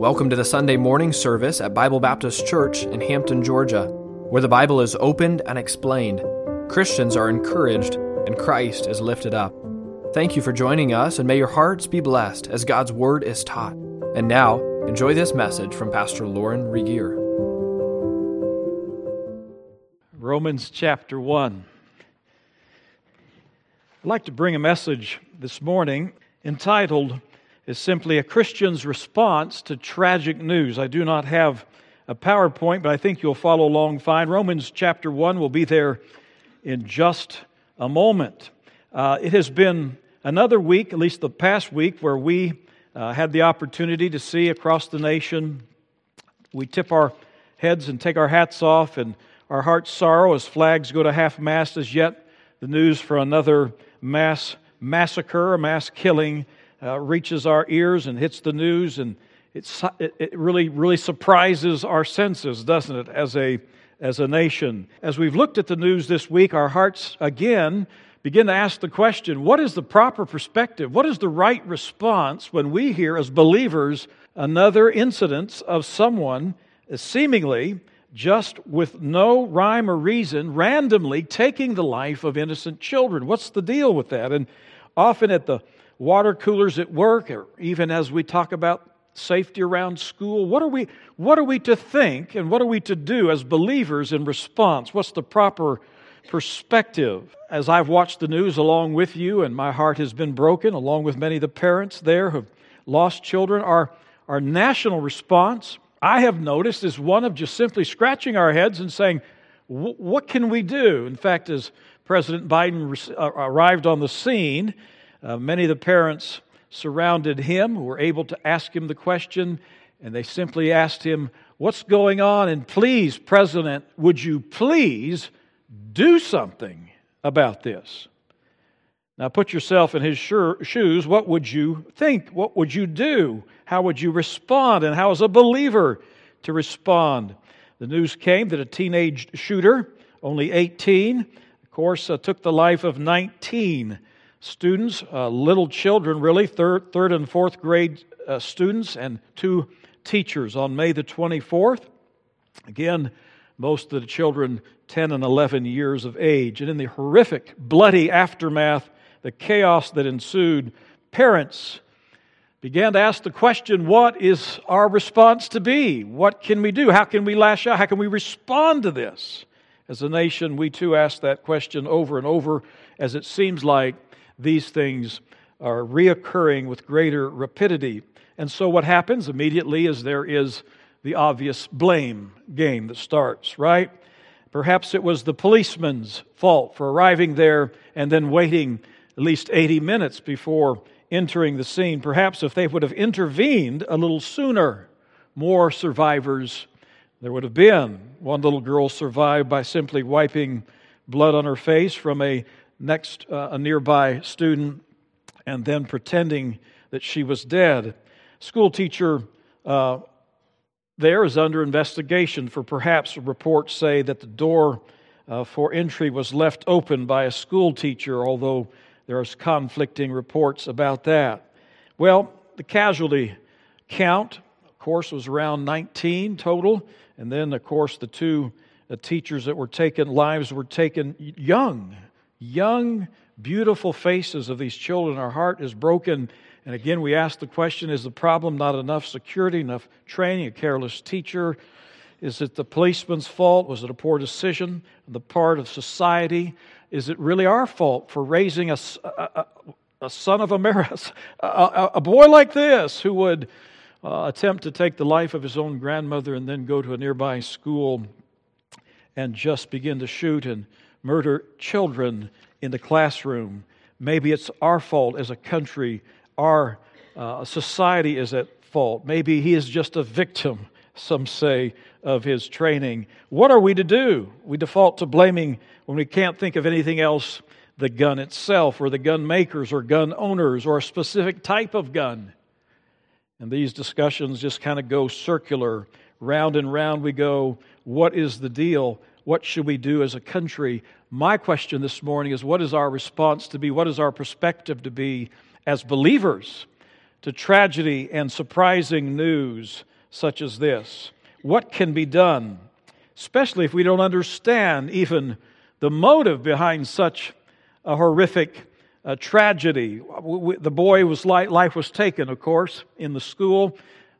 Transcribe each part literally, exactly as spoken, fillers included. Welcome to the Sunday morning service at Bible Baptist Church in Hampton, Georgia, where the Bible is opened and explained, Christians are encouraged, and Christ is lifted up. Thank you for joining us, and may your hearts be blessed as God's Word is taught. And now, enjoy this message from Pastor Lauren Regeer. Romans chapter one. I'd like to bring a message this morning entitled, is simply a Christian's response to tragic news. I do not have a PowerPoint, but I think you'll follow along fine. Romans chapter one will be there in just a moment. Uh, it has been another week, at least the past week, where we uh, had the opportunity to see across the nation. We tip our heads and take our hats off and our hearts sorrow as flags go to half-mast as yet. The news for another mass massacre, a mass killing, Uh, reaches our ears and hits the news, and it's, it really, really surprises our senses, doesn't it, as a, as a nation? As we've looked at the news this week, our hearts again begin to ask the question, what is the proper perspective? What is the right response when we hear, as believers, another incident of someone seemingly just with no rhyme or reason, randomly taking the life of innocent children? What's the deal with that? And often at the water coolers at work, or even as we talk about safety around school, what are we what are we to think and what are we to do as believers in response? What's the proper perspective? As I've watched the news along with you, and my heart has been broken, along with many of the parents there who've lost children, our, our national response, I have noticed, is one of just simply scratching our heads and saying, what can we do? In fact, as President Biden arrived on the scene, Uh, many of the parents surrounded him who were able to ask him the question, and they simply asked him, what's going on? And please, President, would you please do something about this? Now put yourself in his sure, shoes. What would you think? What would you do? How would you respond? And how is a believer to respond? The news came that a teenage shooter, only eighteen, of course, uh, took the life of nineteen students, uh, little children really, third, third and fourth grade uh, students and two teachers on May the twenty-fourth. Again, most of the children ten and eleven years of age. And in the horrific, bloody aftermath, the chaos that ensued, parents began to ask the question, what is our response to be? What can we do? How can we lash out? How can we respond to this? As a nation, we too ask that question over and over, as it seems like these things are reoccurring with greater rapidity. And so what happens immediately is there is the obvious blame game that starts, right? Perhaps it was the policeman's fault for arriving there and then waiting at least eighty minutes before entering the scene. Perhaps if they would have intervened a little sooner, more survivors there would have been. One little girl survived by simply wiping blood on her face from a next uh, a nearby student, and then pretending that she was dead. School teacher uh, there is under investigation for perhaps reports say that the door uh, for entry was left open by a school teacher, although there is conflicting reports about that. Well, the casualty count, of course, was around nineteen total, and then, of course, the two uh, teachers that were taken, lives were taken young, Young, beautiful faces of these children. Our heart is broken. And again, we ask the question, is the problem not enough security, enough training, a careless teacher? Is it the policeman's fault? Was it a poor decision on the part of society? Is it really our fault for raising a, a, a son of America, a, a, a boy like this who would uh, attempt to take the life of his own grandmother and then go to a nearby school and just begin to shoot and murder children in the classroom? Maybe it's our fault as a country. Our uh, society is at fault. Maybe he is just a victim, some say, of his training. What are we to do? We default to blaming when we can't think of anything else, the gun itself or the gun makers or gun owners or a specific type of gun. And these discussions just kind of go circular. Round and round we go. What is the deal? What should we do as a country? My question this morning is, what is our response to be? What is our perspective to be as believers to tragedy and surprising news such as this. What can be done, especially if we don't understand even the motive behind such a horrific uh, tragedy? The boy was like, life was taken, of course, in the school.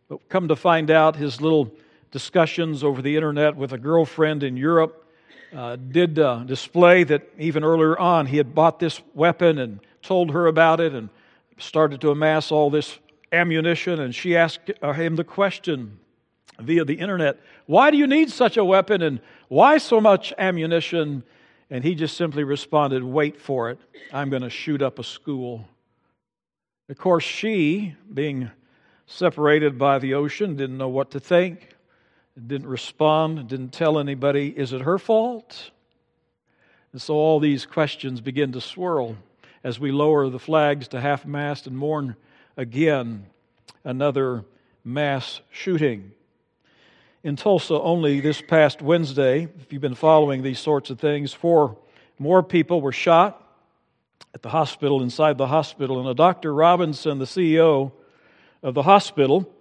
But come to find out, his little discussions over the internet with a girlfriend in Europe uh, did uh, display that even earlier on he had bought this weapon and told her about it and started to amass all this ammunition. And she asked him the question via the internet, why do you need such a weapon and why so much ammunition? And he just simply responded, wait for it. I'm going to shoot up a school. Of course, she, being separated by the ocean, didn't know what to think, didn't respond, didn't tell anybody, is it her fault? And so all these questions begin to swirl as we lower the flags to half-mast and mourn again another mass shooting. In Tulsa, only this past Wednesday, if you've been following these sorts of things, four more people were shot at the hospital, inside the hospital. And a Doctor Robinson, the C E O of the hospital,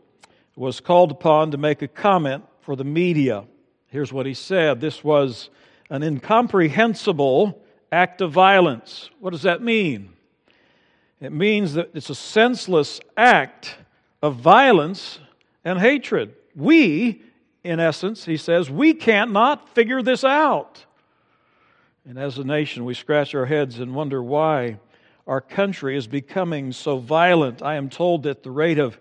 was called upon to make a comment for the media. Here's what he said. This was an incomprehensible act of violence. What does that mean? It means that it's a senseless act of violence and hatred. We... In essence, he says, we can't not figure this out. And as a nation, we scratch our heads and wonder why our country is becoming so violent. I am told that the rate of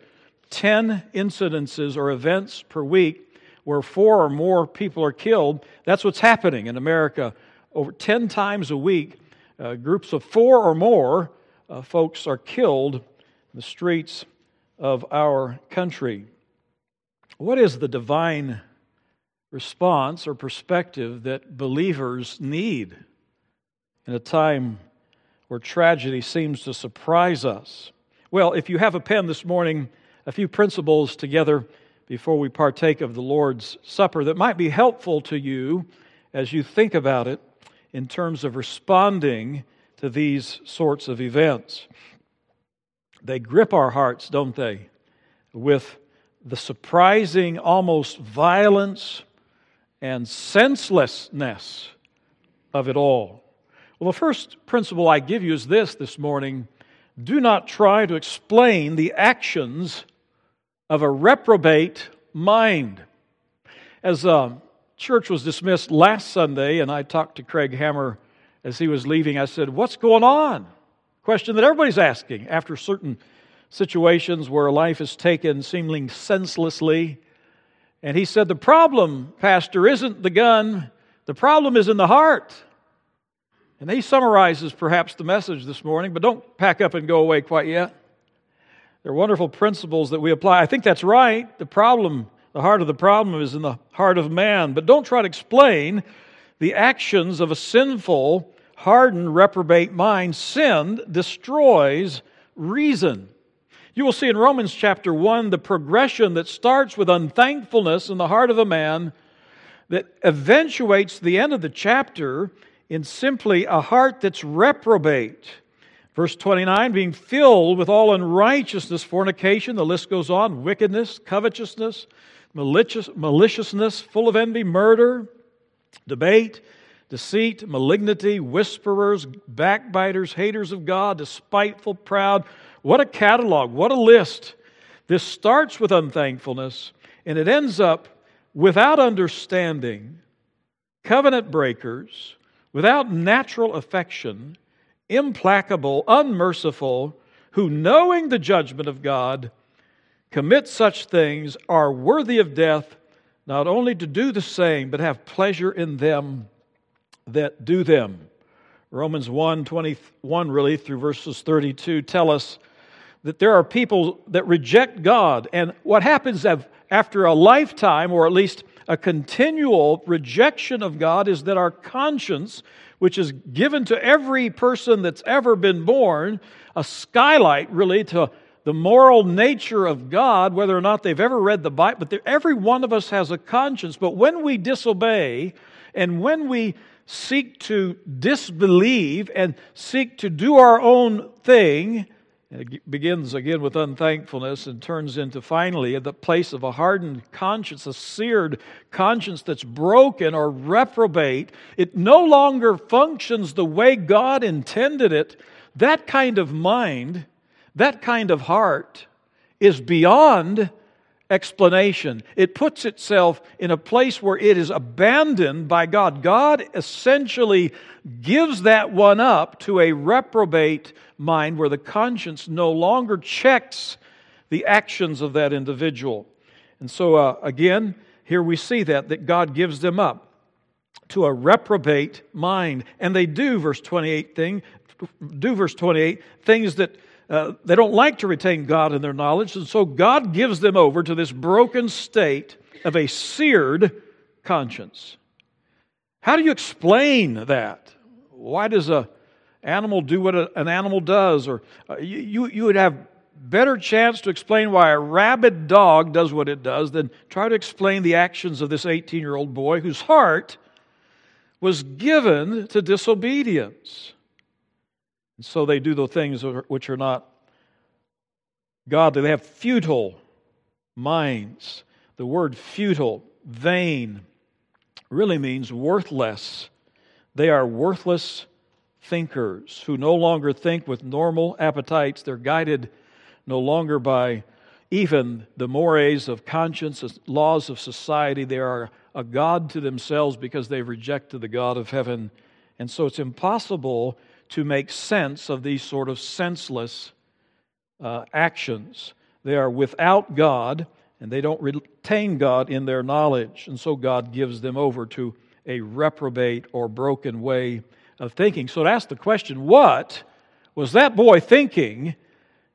ten incidences or events per week where four or more people are killed, that's what's happening in America. Over ten times a week, uh, groups of four or more uh, folks are killed in the streets of our country. What is the divine response or perspective that believers need in a time where tragedy seems to surprise us? Well, if you have a pen this morning, a few principles together before we partake of the Lord's Supper that might be helpful to you as you think about it in terms of responding to these sorts of events. They grip our hearts, don't they, with the surprising, almost violence and senselessness of it all. Well, the first principle I give you is this this morning. Do not try to explain the actions of a reprobate mind. As uh, church was dismissed last Sunday, and I talked to Craig Hammer as he was leaving, I said, what's going on? Question that everybody's asking after certain situations where life is taken seemingly senselessly. And he said, the problem, Pastor, isn't the gun. The problem is in the heart. And he summarizes perhaps the message this morning, but don't pack up and go away quite yet. They're wonderful principles that we apply. I think that's right. The problem, the heart of the problem is in the heart of man. But don't try to explain the actions of a sinful, hardened, reprobate mind. Sin destroys reason. You will see in Romans chapter one the progression that starts with unthankfulness in the heart of a man that eventuates the end of the chapter in simply a heart that's reprobate. Verse twenty-nine, being filled with all unrighteousness, fornication, the list goes on, wickedness, covetousness, malicious, maliciousness, full of envy, murder, debate, deceit, malignity, whisperers, backbiters, haters of God, despiteful, proud. What a catalog, what a list. This starts with unthankfulness, and it ends up without understanding, covenant breakers, without natural affection, implacable, unmerciful, who knowing the judgment of God commit such things, are worthy of death, not only to do the same, but have pleasure in them that do them. Romans one twenty-one, really, through verses thirty-two, tell us that there are people that reject God. And what happens after a lifetime, or at least a continual rejection of God, is that our conscience, which is given to every person that's ever been born, a skylight, really, to the moral nature of God, whether or not they've ever read the Bible. But every one of us has a conscience. But when we disobey, and when we seek to disbelieve and seek to do our own thing, And it begins again with unthankfulness and turns into finally the place of a hardened conscience, a seared conscience that's broken or reprobate. It no longer functions the way God intended it. That kind of mind, that kind of heart is beyond explanation. It puts itself in a place where it is abandoned by God. God essentially gives that one up to a reprobate mind where the conscience no longer checks the actions of that individual. And so uh, again, here we see that, that God gives them up to a reprobate mind. And they do, verse twenty-eight, thing, do verse twenty-eight, things that Uh, they don't like to retain God in their knowledge, and so God gives them over to this broken state of a seared conscience. How do you explain that? Why does an animal do what a, an animal does? Or uh, you, you would have better chance to explain why a rabid dog does what it does than try to explain the actions of this eighteen-year-old boy whose heart was given to disobedience. And so they do the things which are not godly. They have futile minds. The word futile, vain, really means worthless. They are worthless thinkers who no longer think with normal appetites. They're guided no longer by even the mores of conscience, laws of society. They are a god to themselves because they've rejected the God of heaven. And so it's impossible to make sense of these sort of senseless uh, actions. They are without God, and they don't retain God in their knowledge. And so God gives them over to a reprobate or broken way of thinking. So to ask the question, what was that boy thinking,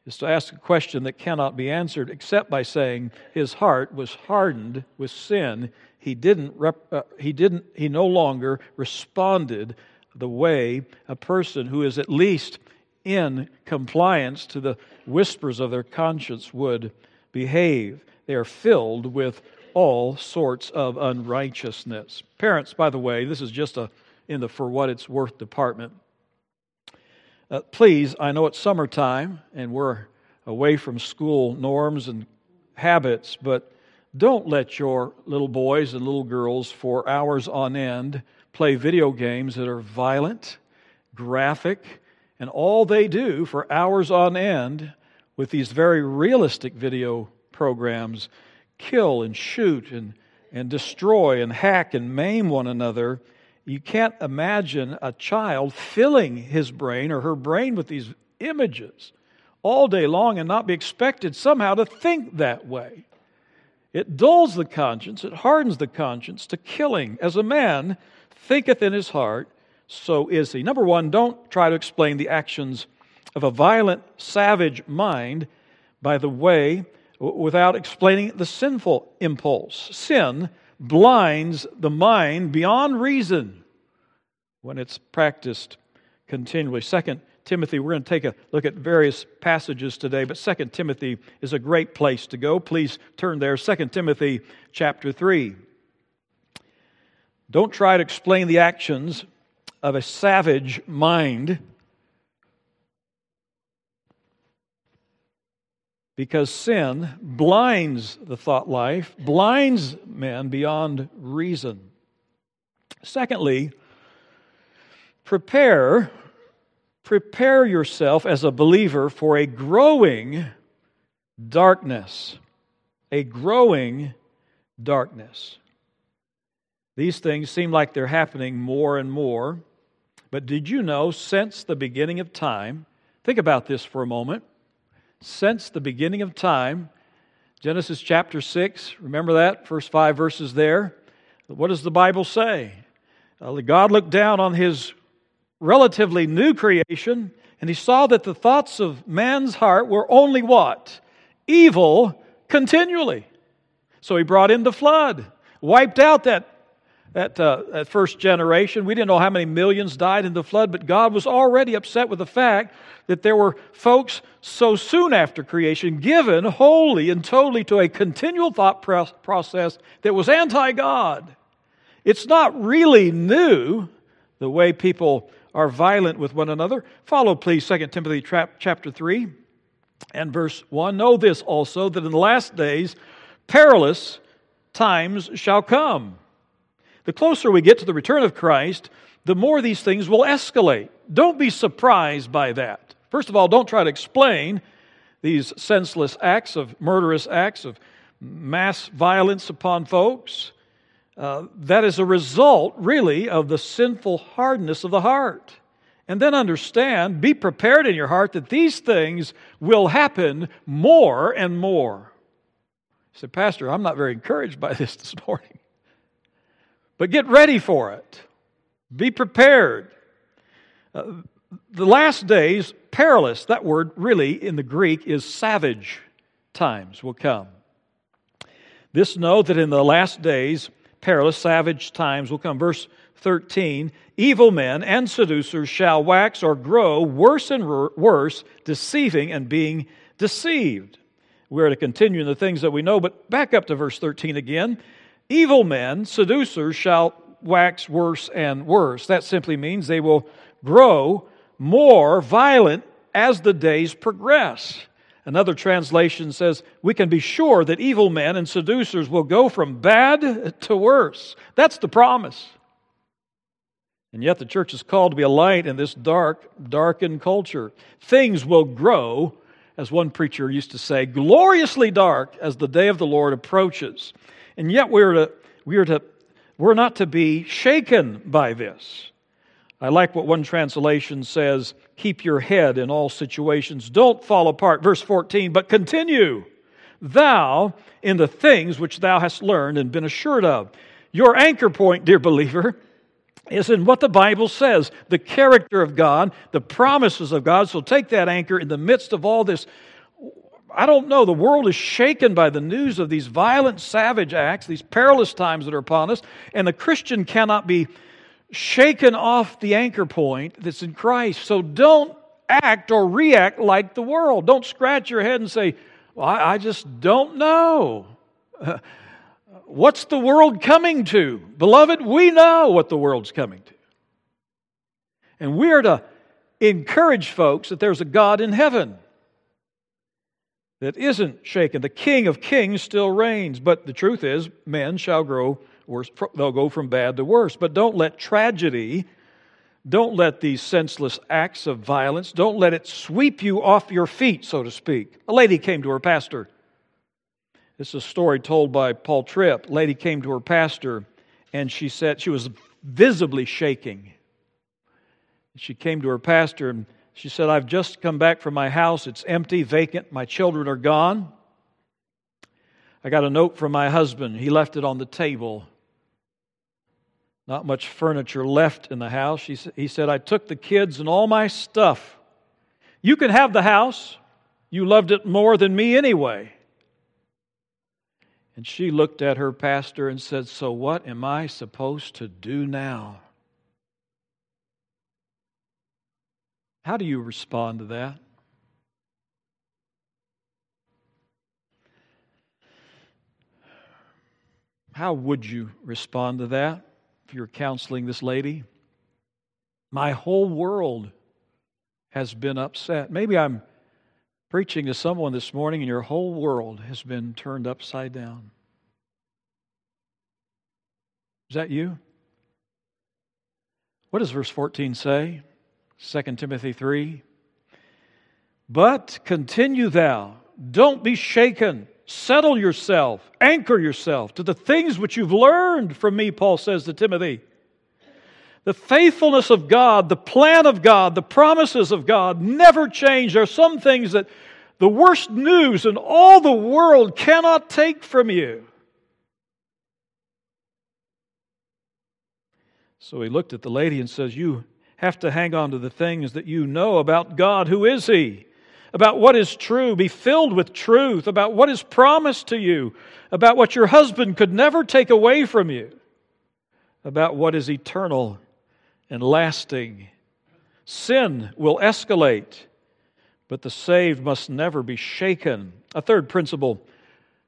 is to ask a question that cannot be answered except by saying his heart was hardened with sin. He didn't. Rep- uh, he didn't. He no longer responded the way a person who is at least in compliance to the whispers of their conscience would behave. They are filled with all sorts of unrighteousness. Parents, by the way, this is just a in the for what it's worth department. Uh, please, I know it's summertime and we're away from school norms and habits, but don't let your little boys and little girls for hours on end play video games that are violent, graphic, and all they do for hours on end with these very realistic video programs, kill and shoot and, and destroy and hack and maim one another. You can't imagine a child filling his brain or her brain with these images all day long and not be expected somehow to think that way. It dulls the conscience, it hardens the conscience to killing. As a man thinketh in his heart, so is he. Number one, don't try to explain the actions of a violent, savage mind by the way w- without explaining the sinful impulse. Sin blinds the mind beyond reason when it's practiced continually. Second Timothy, we're going to take a look at various passages today, but Second Timothy is a great place to go. Please turn there. Second Timothy chapter three. Don't try to explain the actions of a savage mind, because sin blinds the thought life, blinds men beyond reason. Secondly, prepare, prepare yourself as a believer for a growing darkness, a growing darkness. These things seem like they're happening more and more. But did you know, since the beginning of time, think about this for a moment. Since the beginning of time, Genesis chapter six, remember that? First five verses there. What does the Bible say? Uh, God looked down on His relatively new creation, and He saw that the thoughts of man's heart were only what? Evil continually. So He brought in the flood, wiped out that That, uh, that first generation. We didn't know how many millions died in the flood, but God was already upset with the fact that there were folks so soon after creation given wholly and totally to a continual thought process that was anti-God. It's not really new, the way people are violent with one another. Follow, please, Second Timothy chapter three. And verse one, know this also, that in the last days perilous times shall come. The closer we get to the return of Christ, the more these things will escalate. Don't be surprised by that. First of all, don't try to explain these senseless acts of murderous acts of mass violence upon folks. Uh, that is a result, really, of the sinful hardness of the heart. And then understand, be prepared in your heart that these things will happen more and more. You say, Pastor, I'm not very encouraged by this this morning. But get ready for it. Be prepared. Uh, the last days, perilous, that word really in the Greek is savage times will come. This know that in the last days, perilous, savage times will come. Verse thirteen, evil men and seducers shall wax or grow worse and worse, deceiving and being deceived. We're to continue in the things that we know, but back up to verse thirteen again. Evil men, seducers, shall wax worse and worse. That simply means they will grow more violent as the days progress. Another translation says, we can be sure that evil men and seducers will go from bad to worse. That's the promise. And yet the church is called to be a light in this dark, darkened culture. Things will grow, as one preacher used to say, gloriously dark as the day of the Lord approaches. And yet we're to, we're to, we're not to be shaken by this. I like what one translation says, keep your head in all situations. Don't fall apart. Verse fourteen, but continue thou in the things which thou hast learned and been assured of. Your anchor point, dear believer, is in what the Bible says, the character of God, the promises of God. So take that anchor in the midst of all this. I don't know, the world is shaken by the news of these violent, savage acts, these perilous times that are upon us, and the Christian cannot be shaken off the anchor point that's in Christ. So don't act or react like the world. Don't scratch your head and say, well, I, I just don't know. Uh, what's the world coming to? Beloved, we know what the world's coming to. And we're to encourage folks that there's a God in heaven that isn't shaken. The King of Kings still reigns. But the truth is, men shall grow worse. They'll go from bad to worse. But don't let tragedy, don't let these senseless acts of violence, don't let it sweep you off your feet, so to speak. A lady came to her pastor. This is a story told by Paul Tripp. A lady came to her pastor, and she said she was visibly shaking. She came to her pastor and she said, I've just come back from my house. It's empty, vacant. My children are gone. I got a note from my husband. He left it on the table. Not much furniture left in the house. He said, I took the kids and all my stuff. You can have the house. You loved it more than me anyway. And she looked at her pastor and said, so what am I supposed to do now? How do you respond to that? How would you respond to that if you were counseling this lady? My whole world has been upset. Maybe I'm preaching to someone this morning and your whole world has been turned upside down. Is that you? What does verse fourteen say? Second Timothy three, but continue thou, don't be shaken, settle yourself, anchor yourself to the things which you've learned from me, Paul says to Timothy. The faithfulness of God, the plan of God, the promises of God never change. There are some things that the worst news in all the world cannot take from you. So he looked at the lady and says, you have to hang on to the things that you know about God. Who is He? About what is true. Be filled with truth. About what is promised to you. About what your husband could never take away from you. About what is eternal and lasting. Sin will escalate, but the saved must never be shaken. A third principle.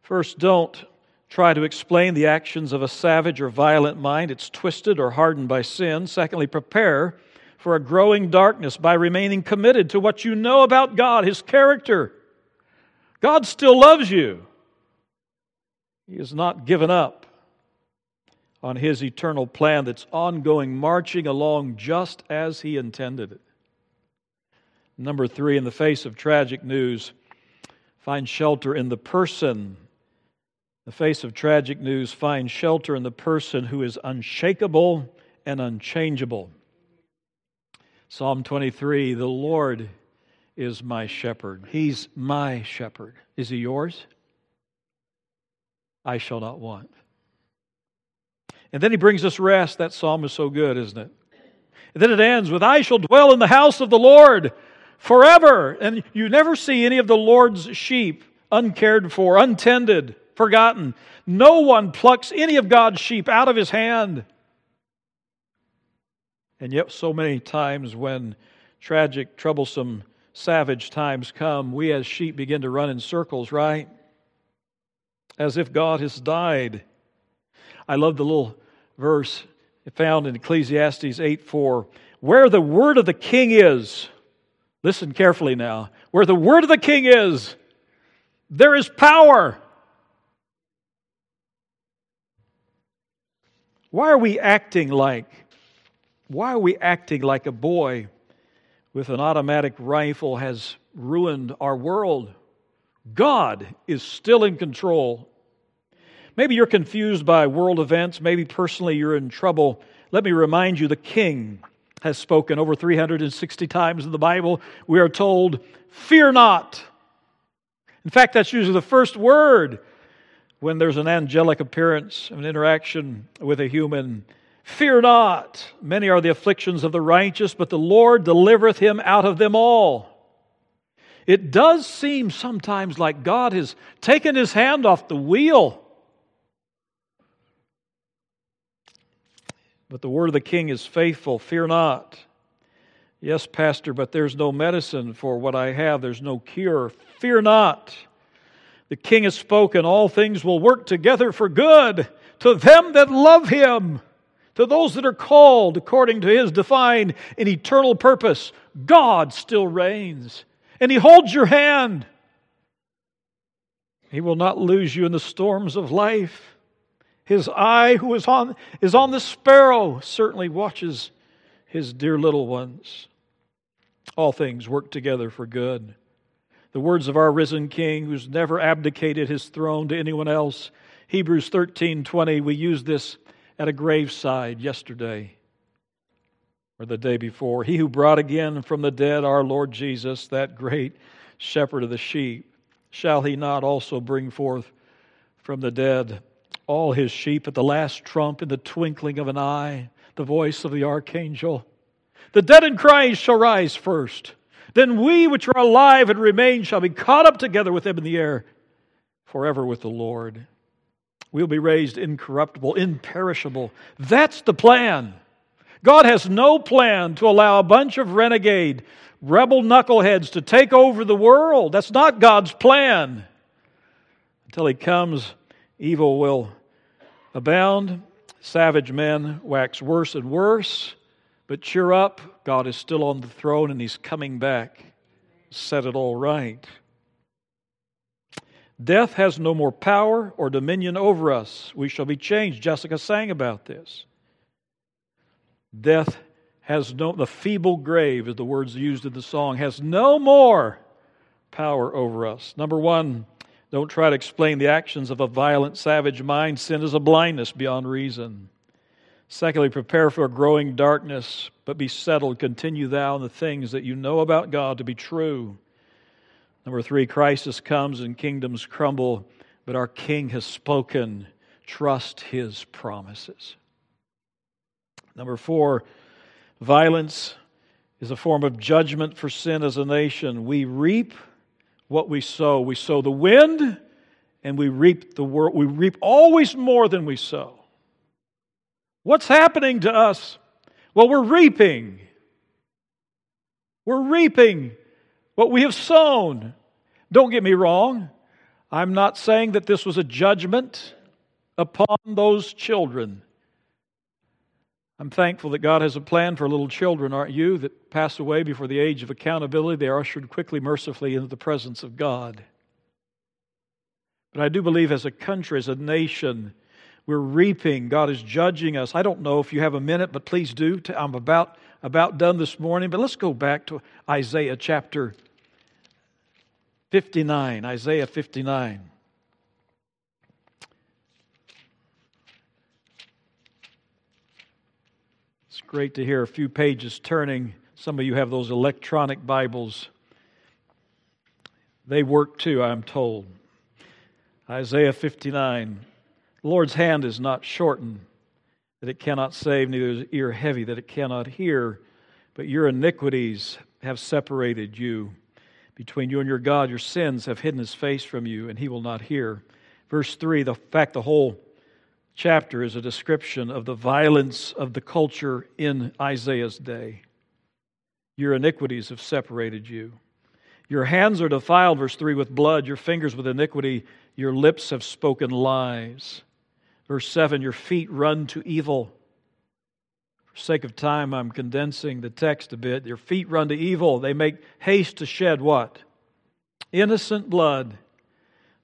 First, don't try to explain the actions of a savage or violent mind. It's twisted or hardened by sin. Secondly, prepare for a growing darkness by remaining committed to what you know about God, His character, God still loves you. He has not given up on His eternal plan that's ongoing, marching along just as He intended it. Number three, in the face of tragic news, find shelter in the person. In the face of tragic news, find shelter in the person who is unshakable and unchangeable. Psalm twenty-three, the Lord is my shepherd. He's my shepherd. Is He yours? I shall not want. And then He brings us rest. That psalm is so good, isn't it? And then it ends with, I shall dwell in the house of the Lord forever. And you never see any of the Lord's sheep uncared for, untended, forgotten. No one plucks any of God's sheep out of His hand. And yet so many times when tragic, troublesome, savage times come, we as sheep begin to run in circles, right? As if God has died. I love the little verse found in Ecclesiastes eight four. Where the word of the king is, listen carefully now, where the word of the king is, there is power. Why are we acting like, why are we acting like a boy with an automatic rifle has ruined our world? God is still in control. Maybe you're confused by world events. Maybe personally you're in trouble. Let me remind you, the King has spoken over three hundred sixty times in the Bible. We are told, fear not. In fact, that's usually the first word when there's an angelic appearance, an interaction with a human. Fear not. Many are the afflictions of the righteous, but the Lord delivereth him out of them all. It does seem sometimes like God has taken His hand off the wheel. But the word of the king is faithful. Fear not. Yes, Pastor, but there's no medicine for what I have. There's no cure. Fear not. The king has spoken. All things will work together for good to them that love Him, to those that are called according to His defined and eternal purpose. God still reigns. And He holds your hand. He will not lose you in the storms of life. His eye, who is on, is on the sparrow, certainly watches His dear little ones. All things work together for good. The words of our risen King, who's never abdicated His throne to anyone else. Hebrews thirteen twenty, we used this at a graveside yesterday, or the day before. He who brought again from the dead our Lord Jesus, that great shepherd of the sheep, shall He not also bring forth from the dead all His sheep at the last trump, in the twinkling of an eye, the voice of the archangel? The dead in Christ shall rise first. Then we which are alive and remain shall be caught up together with Him in the air, forever with the Lord. We'll be raised incorruptible, imperishable. That's the plan. God has no plan to allow a bunch of renegade, rebel knuckleheads to take over the world. That's not God's plan. Until He comes, evil will abound. Savage men wax worse and worse. But cheer up, God is still on the throne and He's coming back. Set it all right. Death has no more power or dominion over us. We shall be changed. Jessica sang about this. Death has no, the feeble grave, as the words used in the song, has no more power over us. Number one, don't try to explain the actions of a violent, savage mind. Sin is a blindness beyond reason. Secondly, prepare for a growing darkness, but be settled. Continue thou in the things that you know about God to be true. Number three, crisis comes and kingdoms crumble, but our King has spoken. Trust His promises. Number four, violence is a form of judgment for sin as a nation. We reap what we sow. We sow the wind, and we reap the world. We reap always more than we sow. What's happening to us? Well, we're reaping. We're reaping what we have sown. Don't get me wrong. I'm not saying that this was a judgment upon those children. I'm thankful that God has a plan for little children, aren't you, that pass away before the age of accountability. They are ushered quickly, mercifully into the presence of God. But I do believe as a country, as a nation, we're reaping. God is judging us. I don't know if you have a minute, but please do. I'm about, about done this morning. But let's go back to Isaiah chapter fifty-nine. Isaiah fifty-nine. It's great to hear a few pages turning. Some of you have those electronic Bibles. They work too, I'm told. Isaiah fifty-nine. The Lord's hand is not shortened, that it cannot save, neither is ear heavy, that it cannot hear. But your iniquities have separated you. Between you and your God, your sins have hidden His face from you, and He will not hear. Verse three, the fact the whole chapter is a description of the violence of the culture in Isaiah's day. Your iniquities have separated you. Your hands are defiled, verse three, with blood, your fingers with iniquity, your lips have spoken lies. Verse seven, your feet run to evil. For sake of time, I'm condensing the text a bit. Your feet run to evil. They make haste to shed what? Innocent blood.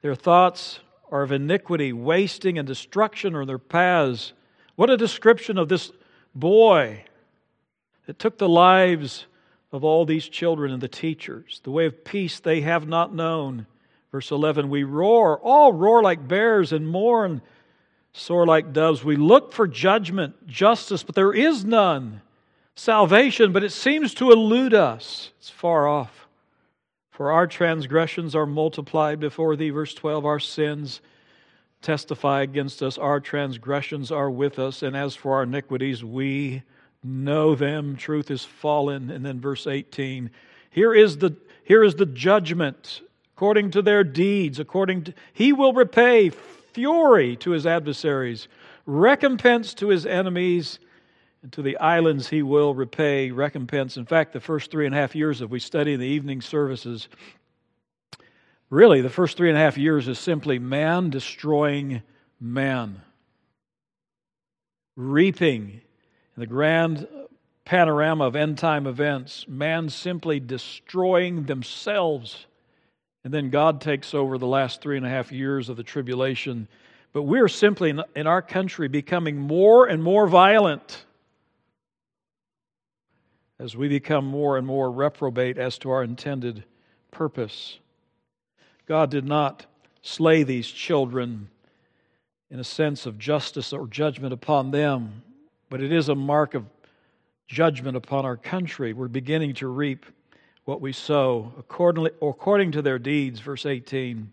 Their thoughts are of iniquity, wasting and destruction are their paths. What a description of this boy that took the lives of all these children and the teachers. The way of peace they have not known. Verse eleven, we roar, all roar like bears and mourn, soar like doves. We look for judgment, justice, but there is none. Salvation, but it seems to elude us. It's far off. For our transgressions are multiplied before Thee. Verse twelve, our sins testify against us. Our transgressions are with us. And as for our iniquities, we know them. Truth is fallen. And then verse eighteen, here is the, here is the judgment. According to their deeds, according to, He will repay fury to His adversaries, recompense to His enemies, and to the islands He will repay recompense. In fact, the first three and a half years that we study in the evening services, really the first three and a half years is simply man destroying man, reaping in the grand panorama of end-time events, man simply destroying themselves. And then God takes over the last three and a half years of the tribulation. But we're simply in our country becoming more and more violent as we become more and more reprobate as to our intended purpose. God did not slay these children in a sense of justice or judgment upon them, but it is a mark of judgment upon our country. We're beginning to reap what we sow, accordingly, according to their deeds, verse eighteen,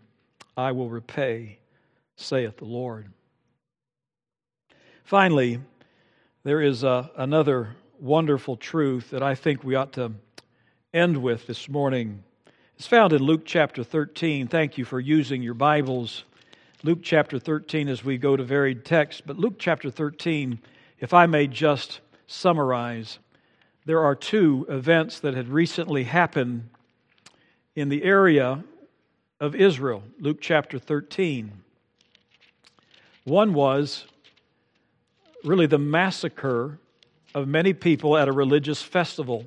I will repay, saith the Lord. Finally, there is a, another wonderful truth that I think we ought to end with this morning. It's found in Luke chapter thirteen. Thank you for using your Bibles. Luke chapter thirteen as we go to varied texts. But Luke chapter thirteen, if I may just summarize, there are two events that had recently happened in the area of Israel, Luke chapter thirteen. One was really the massacre of many people at a religious festival.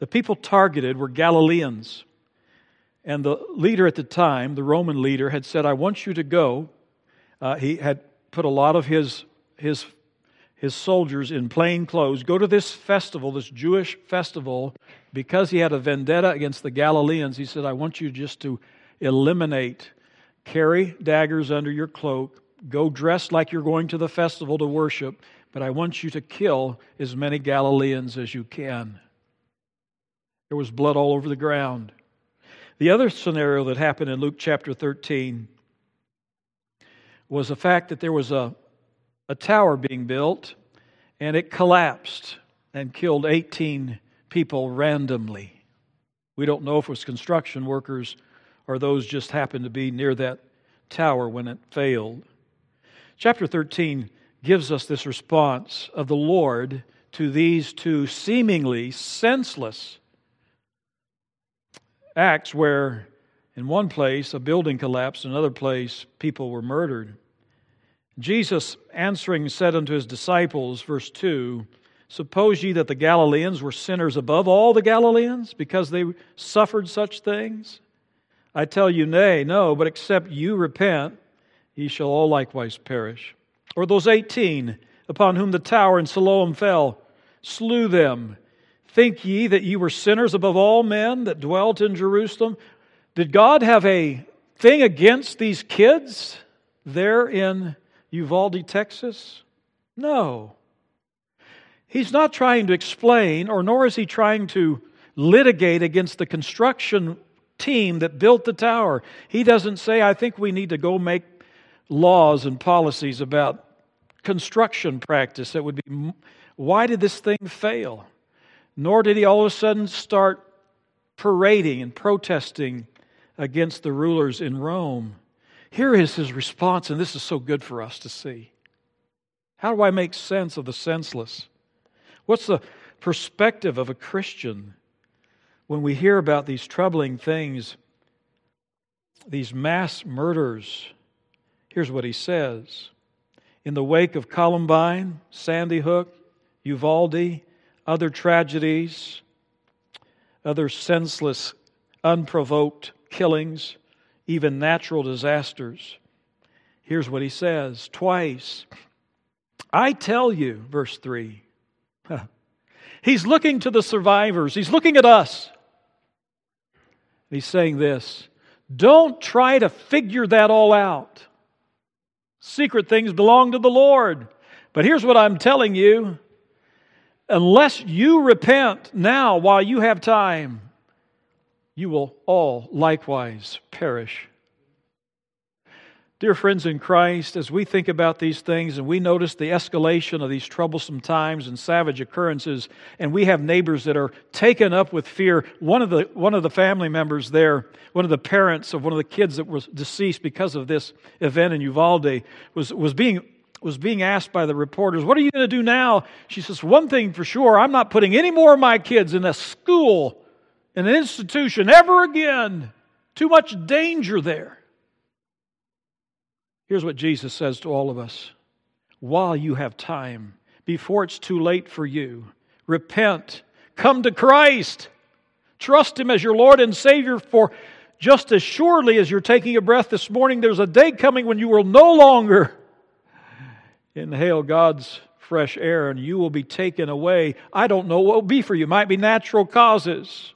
The people targeted were Galileans, and the leader at the time, the Roman leader, had said, I want you to go. Uh, he had put a lot of his his. his soldiers in plain clothes, go to this festival, this Jewish festival, because he had a vendetta against the Galileans. He said, I want you just to eliminate, carry daggers under your cloak, go dressed like you're going to the festival to worship, but I want you to kill as many Galileans as you can. There was blood all over the ground. The other scenario that happened in Luke chapter thirteen was the fact that there was a a tower being built, and it collapsed and killed eighteen people randomly. We don't know if it was construction workers or those just happened to be near that tower when it failed. Chapter thirteen gives us this response of the Lord to these two seemingly senseless acts where in one place a building collapsed, in another place people were murdered. Jesus answering said unto His disciples, verse two, suppose ye that the Galileans were sinners above all the Galileans, because they suffered such things? I tell you, nay, no, but except you repent, ye shall all likewise perish. Or those eighteen, upon whom the tower in Siloam fell, slew them. Think ye that ye were sinners above all men that dwelt in Jerusalem? Did God have a thing against these kids there in Uvalde, Texas? No. He's not trying to explain, or nor is he trying to litigate against the construction team that built the tower. He doesn't say, I think we need to go make laws and policies about construction practice that would be, why did this thing fail? Nor did he all of a sudden start parading and protesting against the rulers in Rome. Here is his response, and this is so good for us to see. How do I make sense of the senseless? What's the perspective of a Christian when we hear about these troubling things, these mass murders? Here's what he says. In the wake of Columbine, Sandy Hook, Uvalde, other tragedies, other senseless, unprovoked killings, even natural disasters. Here's what he says twice. I tell you, verse three. He's looking to the survivors. He's looking at us. He's saying this. Don't try to figure that all out. Secret things belong to the Lord. But here's what I'm telling you. Unless you repent now while you have time, you will all likewise perish. Dear friends in Christ, as we think about these things and we notice the escalation of these troublesome times and savage occurrences, and we have neighbors that are taken up with fear. One of the one of the family members there, one of the parents of one of the kids that was deceased because of this event in Uvalde, was, was being was being asked by the reporters, what are you going to do now? She says, one thing for sure, I'm not putting any more of my kids in a school, in an institution ever again. Too much danger there. Here's what Jesus says to all of us. While you have time, before it's too late for you, repent, come to Christ, trust Him as your Lord and Savior, for just as surely as you're taking a breath this morning, there's a day coming when you will no longer inhale God's fresh air and you will be taken away. I don't know what will be for you. It might be natural causes.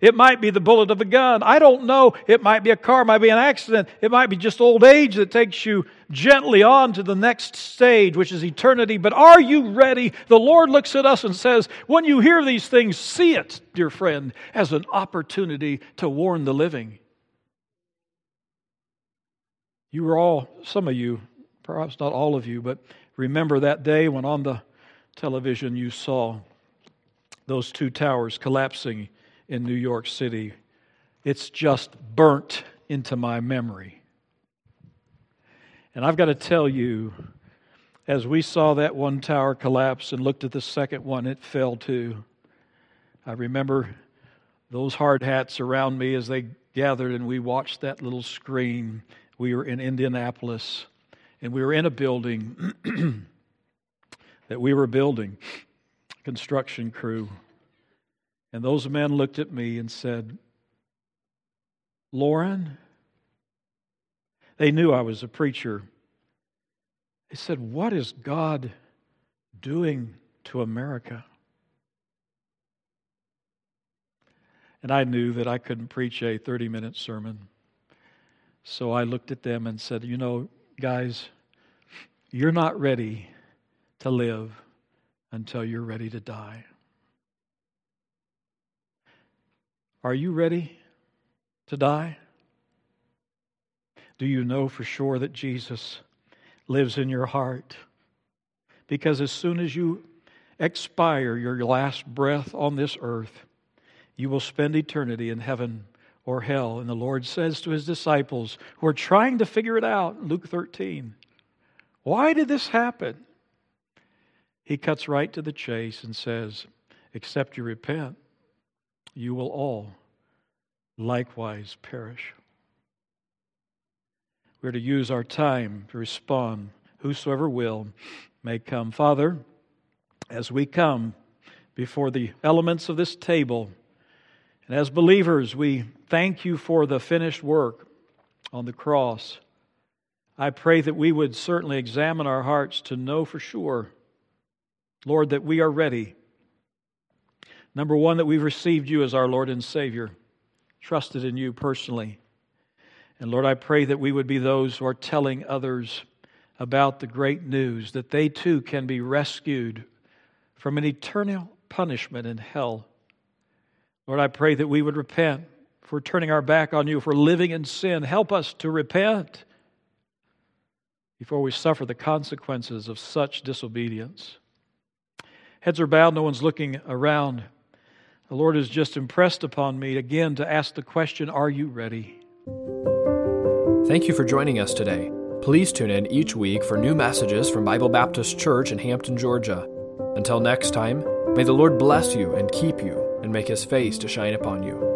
It might be the bullet of a gun. I don't know. It might be a car. It might be an accident. It might be just old age that takes you gently on to the next stage, which is eternity. But are you ready? The Lord looks at us and says, when you hear these things, see it, dear friend, as an opportunity to warn the living. You were all, some of you, perhaps not all of you, but remember that day when on the television you saw those two towers collapsing in New York City. It's just burnt into my memory. And I've got to tell you, as we saw that one tower collapse and looked at the second one, it fell too. I remember those hard hats around me as they gathered and we watched that little screen. We were in Indianapolis and we were in a building that we were building, construction crew. And those men looked at me and said, Lauren, they knew I was a preacher. They said, what is God doing to America? And I knew that I couldn't preach a thirty-minute sermon. So I looked at them and said, you know, guys, you're not ready to live until you're ready to die. Are you ready to die? Do you know for sure that Jesus lives in your heart? Because as soon as you expire your last breath on this earth, you will spend eternity in heaven or hell. And the Lord says to His disciples who are trying to figure it out, Luke thirteen, why did this happen? He cuts right to the chase and says, except you repent, you will all likewise perish. We're to use our time to respond. Whosoever will may come. Father, as we come before the elements of this table, And as believers, we thank you for the finished work on the cross. I pray that we would certainly examine our hearts to know for sure, Lord, that we are ready. Number one, that we've received you as our Lord and Savior, trusted in you personally. And Lord, I pray that we would be those who are telling others about the great news, that they too can be rescued from an eternal punishment in hell. Lord, I pray that we would repent for turning our back on you, for living in sin. Help us to repent before we suffer the consequences of such disobedience. Heads are bowed, no one's looking around. The Lord has just impressed upon me again to ask the question, are you ready? Thank you for joining us today. Please tune in each week for new messages from Bible Baptist Church in Hampton, Georgia. Until next time, may the Lord bless you and keep you and make His face to shine upon you.